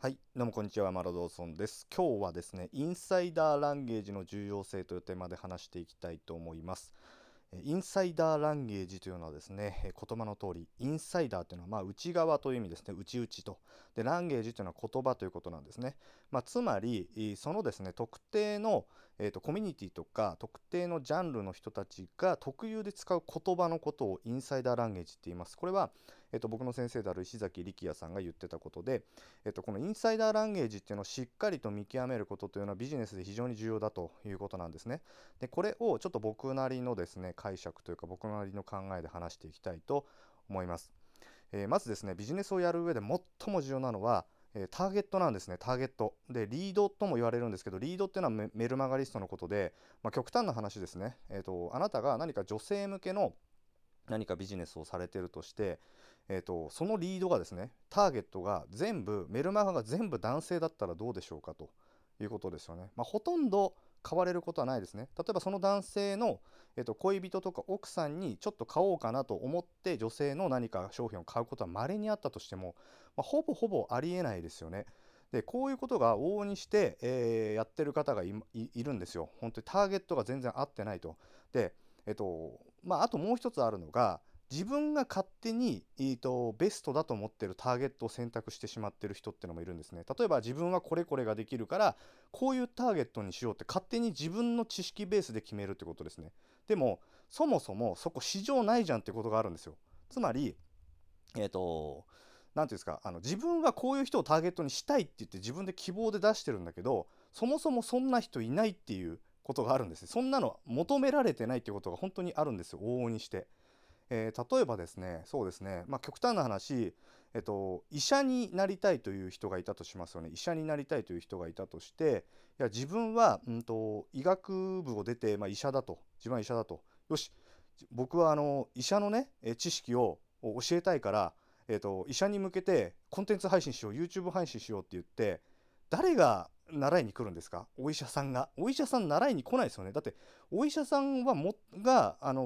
はい、どうもこんにちは、マロドーソンです。今日はですね、インサイダーランゲージの重要性というテーマで話していきたいと思います。インサイダーランゲージというのはですね、言葉の通り、インサイダーというのは内側という意味ですね、内々と。で、ランゲージというのは言葉ということなんですね。つまり、そのですね、特定の、コミュニティとか、特定のジャンルの人たちが特有で使う言葉のことをインサイダーランゲージって言います。これは、僕の先生である石崎力也さんが言ってたことで、このインサイダーランゲージっていうのをしっかりと見極めることというのはビジネスで非常に重要だということなんですね。で、これをちょっと僕なりのですね、解釈というか僕なりの考えで話していきたいと思います。まずですね、ビジネスをやる上で最も重要なのは、ターゲットなんですね。ターゲットでリードとも言われるんですけど、リードっていうのは メルマガリストのことで、極端な話ですね、あなたが何か女性向けの何かビジネスをされてるとして、そのリードがですね、ターゲットが全部メルマガが全部男性だったらどうでしょうかということですよね。ほとんど買われることはないですね。例えばその男性の、恋人とか奥さんにちょっと買おうかなと思って女性の何か商品を買うことは稀にあったとしても、ほぼほぼありえないですよね。で、こういうことが往々にして、やってる方が いるんですよ。本当にターゲットが全然合ってないと。で、あともう一つあるのが、自分が勝手に、ベストだと思ってるターゲットを選択してしまってる人ってのもいるんですね。例えば自分はこれこれができるからこういうターゲットにしようって勝手に自分の知識ベースで決めるってことですね。でもそもそもそこ市場ないじゃんってことがあるんですよ。つまりなんていうんですか、自分はこういう人をターゲットにしたいって言って自分で希望で出してるんだけど、そもそもそんな人いないっていうことがあるんです。そんなの求められてないっていうことが本当にあるんですよ、往々にして。例えばですね、そうですね、極端な話、医者になりたいという人がいたとしますよね。医者になりたいという人がいたとして、いや自分は、医学部を出て、医者だと、自分は医者だと、よし、僕は医者のね、知識を教えたいから、医者に向けてコンテンツ配信しよう、YouTube 配信しようって言って、誰が習いに来るんですか？お医者さんが。お医者さん習いに来ないですよね。だって、お医者さんは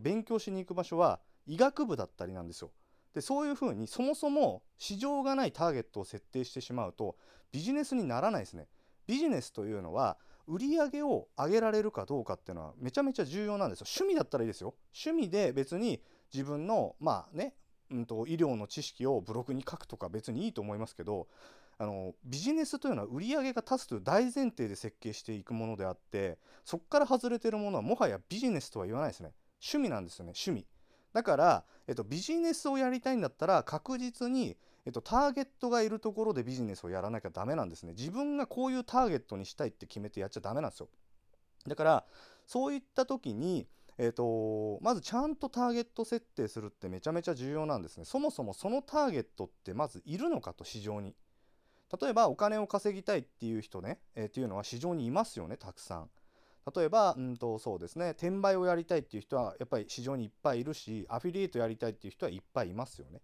勉強しに行く場所は、医学部だったりなんですよ。で、そういうふうにそもそも市場がないターゲットを設定してしまうとビジネスにならないですね。ビジネスというのは売り上げを上げられるかどうかっていうのはめちゃめちゃ重要なんですよ。趣味だったらいいですよ。趣味で別に自分の医療の知識をブログに書くとか別にいいと思いますけど、ビジネスというのは売り上げが立つという大前提で設計していくものであって、そこから外れているものはもはやビジネスとは言わないですね。趣味なんですよね、趣味。だから、ビジネスをやりたいんだったら確実に、ターゲットがいるところでビジネスをやらなきゃダメなんですね。自分がこういうターゲットにしたいって決めてやっちゃダメなんですよ。だからそういった時に、まずちゃんとターゲット設定するってめちゃめちゃ重要なんですね。そもそもそのターゲットってまずいるのかと、市場に。例えばお金を稼ぎたいっていう人ね、っていうのは市場にいますよね、たくさん。例えば、そうですね、転売をやりたいっていう人はやっぱり市場にいっぱいいるし、アフィリエイトやりたいっていう人はいっぱいいますよね。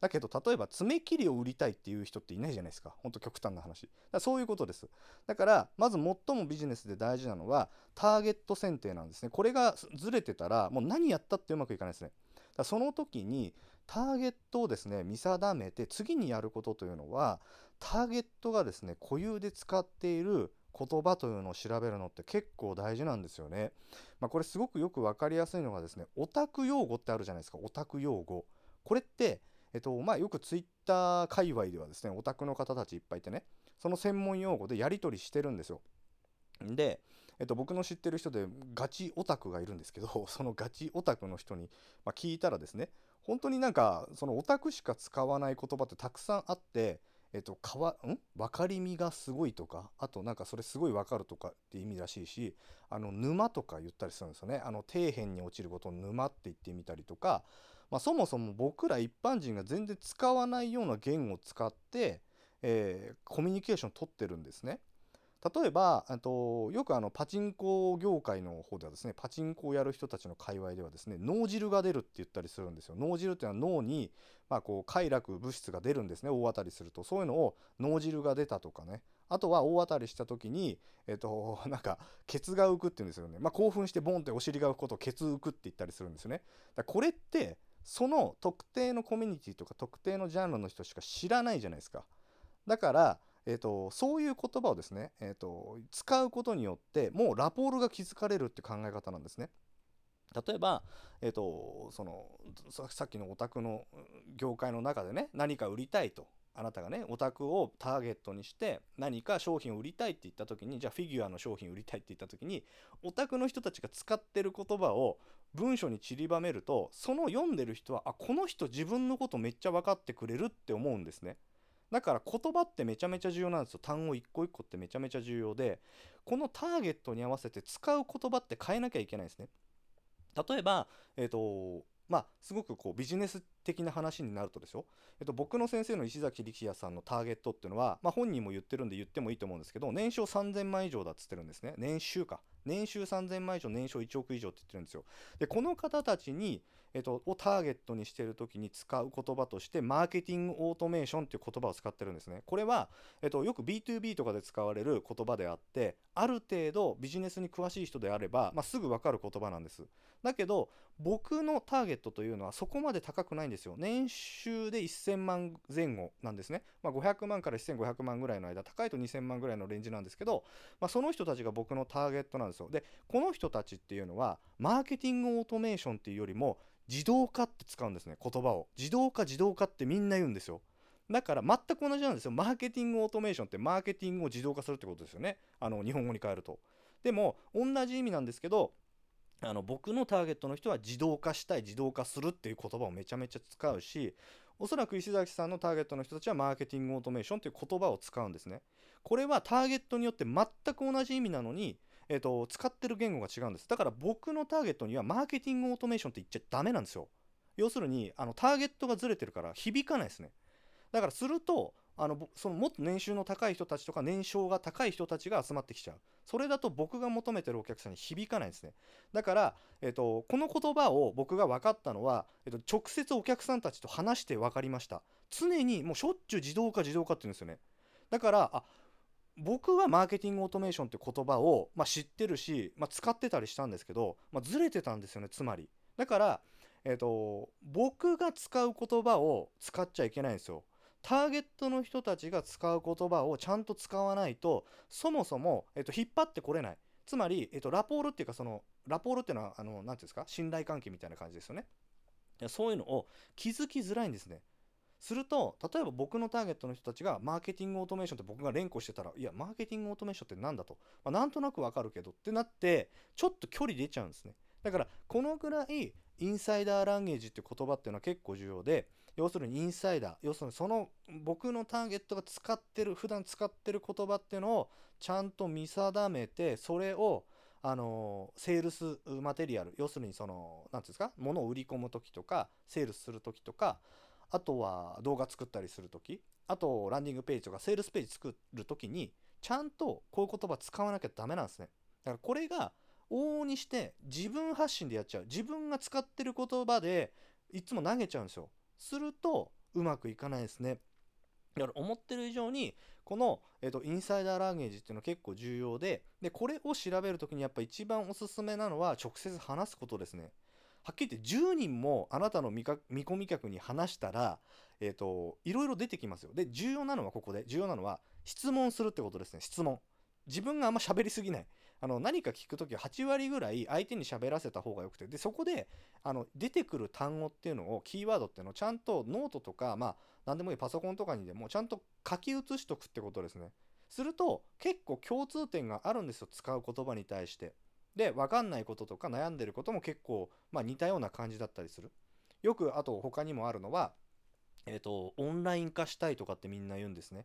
だけど例えば爪切りを売りたいっていう人っていないじゃないですか。ほんと極端な話。だからそういうことです。だからまず最もビジネスで大事なのはターゲット選定なんですね。これがずれてたらもう何やったってうまくいかないですね。だからその時にターゲットをですね見定めて、次にやることというのはターゲットがですね固有で使っている言葉というのを調べるのって結構大事なんですよね。これすごくよく分かりやすいのがですね、オタク用語ってあるじゃないですか、オタク用語。これって、よくツイッター界隈ではですね、オタクの方たちいっぱいいてね、その専門用語でやり取りしてるんですよ。で、僕の知ってる人でガチオタクがいるんですけど、そのガチオタクの人に、聞いたらですね、本当になんかそのオタクしか使わない言葉ってたくさんあって、分かりみがすごいとか、あとなんかそれすごい分かるとかって意味らしいし、沼とか言ったりするんですよね。底辺に落ちることを沼って言ってみたりとか、そもそも僕ら一般人が全然使わないような言語を使って、コミュニケーションを取ってるんですね。例えばよくパチンコ業界の方ではですね、パチンコをやる人たちの界隈ではですね、脳汁が出るって言ったりするんですよ。脳汁っていうのは脳に、快楽物質が出るんですね、大当たりすると。そういうのを脳汁が出たとかね。あとは大当たりした時に、ケツが浮くって言うんですよね。興奮してボンってお尻が浮くことをケツ浮くって言ったりするんですよね。だからこれってその特定のコミュニティとか特定のジャンルの人しか知らないじゃないですか。だからそういう言葉をですね、使うことによってもうラポールが築かれるって考え方なんですね。例えば、さっきのオタクの業界の中でね、何か売りたいと、あなたがねオタクをターゲットにして何か商品を売りたいって言った時に、じゃあフィギュアの商品売りたいって言った時に、オタクの人たちが使ってる言葉を文章に散りばめると、その読んでる人は、あ、この人自分のことめっちゃ分かってくれるって思うんですね。だから言葉ってめちゃめちゃ重要なんですよ。単語一個一個ってめちゃめちゃ重要で、このターゲットに合わせて使う言葉って変えなきゃいけないですね。例えば、すごくこうビジネス的な話になるとですよ、僕の先生の石崎力也さんのターゲットっていうのは、本人も言ってるんで言ってもいいと思うんですけど、年商3000万以上だっつってるんですね。年収3000万以上、年商1億以上って言ってるんですよ。で、この方たちに、をターゲットにしてるときに使う言葉として、マーケティングオートメーションっていう言葉を使ってるんですね。これは、よく B2B とかで使われる言葉であって、ある程度ビジネスに詳しい人であれば、すぐ分かる言葉なんです。だけど、僕のターゲットというのはそこまで高くないんですよ。年収で1000万前後なんですね。500万から1500万ぐらいの間、高いと2000万ぐらいのレンジなんですけど、その人たちが僕のターゲットなんです。で、この人たちっていうのはマーケティングオートメーションっていうよりも自動化って使うんですね。言葉を自動化ってみんな言うんですよ。だから全く同じなんですよ。マーケティングオートメーションってマーケティングを自動化するってことですよね、日本語に変えると。でも同じ意味なんですけど、僕のターゲットの人は自動化したい、自動化するっていう言葉をめちゃめちゃ使うし、おそらく石崎さんのターゲットの人たちはマーケティングオートメーションという言葉を使うんですね。これはターゲットによって全く同じ意味なのに、使ってる言語が違うんです。だから僕のターゲットにはマーケティングオートメーションって言っちゃダメなんですよ。要するにターゲットがずれてるから響かないですね。だからするともっと年収の高い人たちとか年商が高い人たちが集まってきちゃう。それだと僕が求めてるお客さんに響かないですね。だから、この言葉を僕が分かったのは、直接お客さんたちと話して分かりました。常にもうしょっちゅう自動化って言うんですよね。だから僕はマーケティングオートメーションって言葉を、知ってるし、使ってたりしたんですけど、ずれてたんですよね、つまり。だから、僕が使う言葉を使っちゃいけないんですよ。ターゲットの人たちが使う言葉をちゃんと使わないと、そもそも、引っ張ってこれない。つまり、ラポールっていうか、ラポールっていうのは、なんていうんですか、信頼関係みたいな感じですよね。そういうのを気づきづらいんですね。すると、例えば僕のターゲットの人たちがマーケティングオートメーションって僕が連呼してたら、いや、マーケティングオートメーションってなんだと、なんとなくわかるけどってなって、ちょっと距離出ちゃうんですね。だから、このぐらいインサイダーランゲージって言葉っていうのは結構重要で、要するにインサイダー、要するに僕のターゲットが使ってる、普段使ってる言葉っていうのをちゃんと見定めて、それをセールスマテリアル、要するになんていうんですか、物を売り込む時とか、セールスする時とか、あとは動画作ったりするとき、あとランディングページとかセールスページ作るときに、ちゃんとこういう言葉使わなきゃダメなんですね。だからこれが往々にして自分発信でやっちゃう。自分が使ってる言葉でいつも投げちゃうんですよ。するとうまくいかないですね。だから思ってる以上にこの、インサイダーランゲージっていうのは結構重要で、これを調べるときにやっぱ一番おすすめなのは直接話すことですね。はっきり言って10人もあなたの見込み客に話したら、いろいろ出てきますよ。で、重要なのは質問するってことですね。質問。自分があんま喋りすぎない。何か聞くときは8割ぐらい相手に喋らせた方がよくて、で、そこで出てくる単語っていうのを、キーワードっていうのをちゃんとノートとか、何でもいいパソコンとかにでもちゃんと書き写しとくってことですね。すると結構共通点があるんですよ。使う言葉に対して。で、分かんないこととか悩んでることも結構、似たような感じだったりする。よく、あと他にもあるのは、オンライン化したいとかってみんな言うんですね。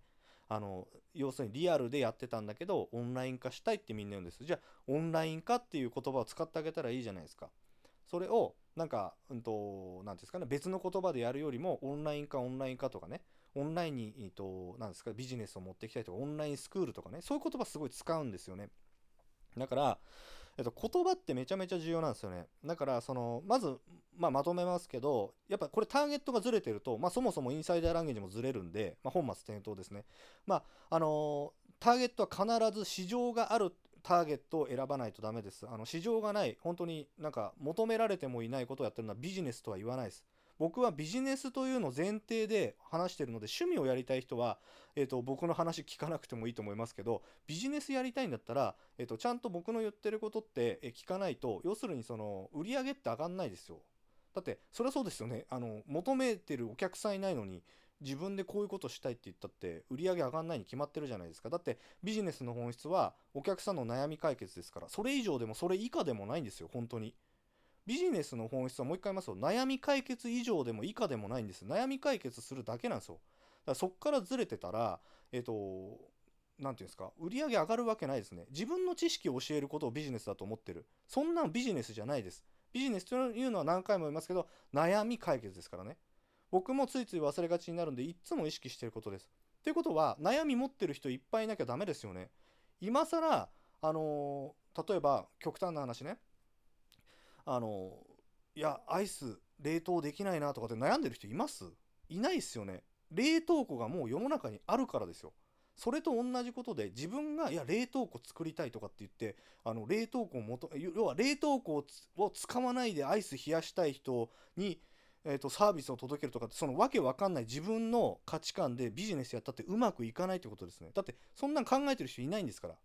要するにリアルでやってたんだけど、オンライン化したいってみんな言うんです。じゃあ、オンライン化っていう言葉を使ってあげたらいいじゃないですか。それを、なんですかね、別の言葉でやるよりも、オンライン化とかね、オンラインに、なんですか、ビジネスを持っていきたいとか、オンラインスクールとかね、そういう言葉すごい使うんですよね。だから、言葉ってめちゃめちゃ重要なんですよね。だからまず、まとめますけど、やっぱこれターゲットがずれてると、そもそもインサイダーランゲージもずれるんで、本末転倒ですね。ターゲットは必ず市場があるターゲットを選ばないとダメです。市場がない、本当になんか求められてもいないことをやってるのはビジネスとは言わないです。僕はビジネスというのを前提で話してるので、趣味をやりたい人は、僕の話聞かなくてもいいと思いますけど、ビジネスやりたいんだったら、ちゃんと僕の言ってることって聞かないと、要するにその売り上げって上がんないですよ。だってそれはそうですよね。求めてるお客さんいないのに、自分でこういうことしたいって言ったって売り上げ上がんないに決まってるじゃないですか。だってビジネスの本質はお客さんの悩み解決ですから、それ以上でもそれ以下でもないんですよ。本当にビジネスの本質は、もう一回言いますよ、悩み解決以上でも以下でもないんです。悩み解決するだけなんですよ。だからそっからずれてたらなんていうんですか、売り上げ上がるわけないですね。自分の知識を教えることをビジネスだと思ってる、そんなのビジネスじゃないです。ビジネスというのは何回も言いますけど、悩み解決ですからね。僕もついつい忘れがちになるんで、いつも意識してることです。ということは、悩み持ってる人いっぱいいなきゃダメですよね。今更、例えば極端な話ね、いやアイス冷凍できないなとかって悩んでる人います？いないですよね。冷凍庫がもう世の中にあるからですよ。それと同じことで、自分がいや冷凍庫作りたいとかって言って、冷凍庫を要は冷凍庫を使わないでアイス冷やしたい人に、サービスを届けるとかって、そのわけわかんない自分の価値観でビジネスやったってうまくいかないってことですね。だってそんなん考えてる人いないんですからっ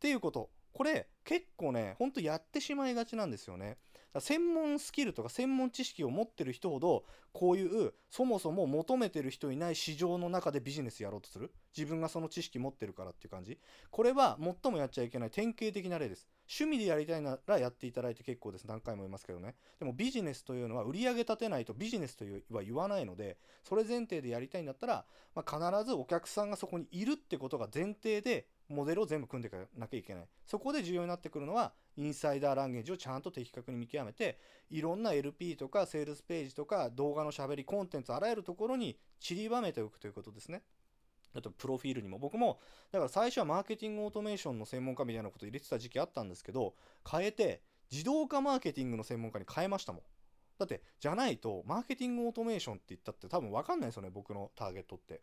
ていうこと。これ結構ね、ほんとやってしまいがちなんですよね。専門スキルとか専門知識を持ってる人ほど、こういうそもそも求めてる人いない市場の中でビジネスやろうとする。自分がその知識持ってるからっていう感じ。これは最もやっちゃいけない典型的な例です。趣味でやりたいならやっていただいて結構です。何回も言いますけどね。でもビジネスというのは売り上げ立てないとビジネスとは言わないので、それ前提でやりたいんだったら、必ずお客さんがそこにいるってことが前提で、モデルを全部組んでいかなきゃいけない。そこで重要になってくるのは、インサイダーランゲージをちゃんと的確に見極めて、いろんな LP とかセールスページとか動画のしゃべりコンテンツ、あらゆるところに散りばめておくということですね。あとプロフィールにも。僕もだから最初はマーケティングオートメーションの専門家みたいなこと入れてた時期あったんですけど、変えて自動化マーケティングの専門家に変えましたもん。だってじゃないとマーケティングオートメーションって言ったって多分分かんないですよね、僕のターゲットって。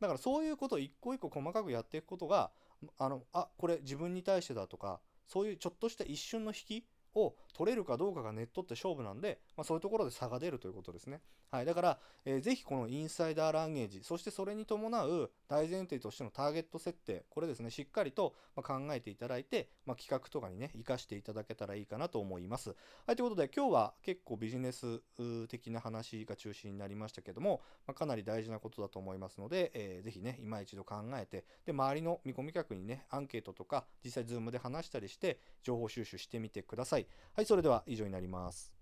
だからそういうことを一個一個細かくやっていくことが、これ自分に対してだとか、そういうちょっとした一瞬の引きを取れるかどうかがネットって勝負なんで、そういうところで差が出るということですね。はい、だから、ぜひこのインサイダーランゲージ、そしてそれに伴う大前提としてのターゲット設定、これですね、しっかりと考えていただいて、企画とかにね、活かしていただけたらいいかなと思います。はい、ということで今日は結構ビジネス的な話が中心になりましたけども、かなり大事なことだと思いますので、ぜひね、今一度考えて、で、周りの見込み客にね、アンケートとか、実際Zoomで話したりして、情報収集してみてください。はい、それでは以上になります。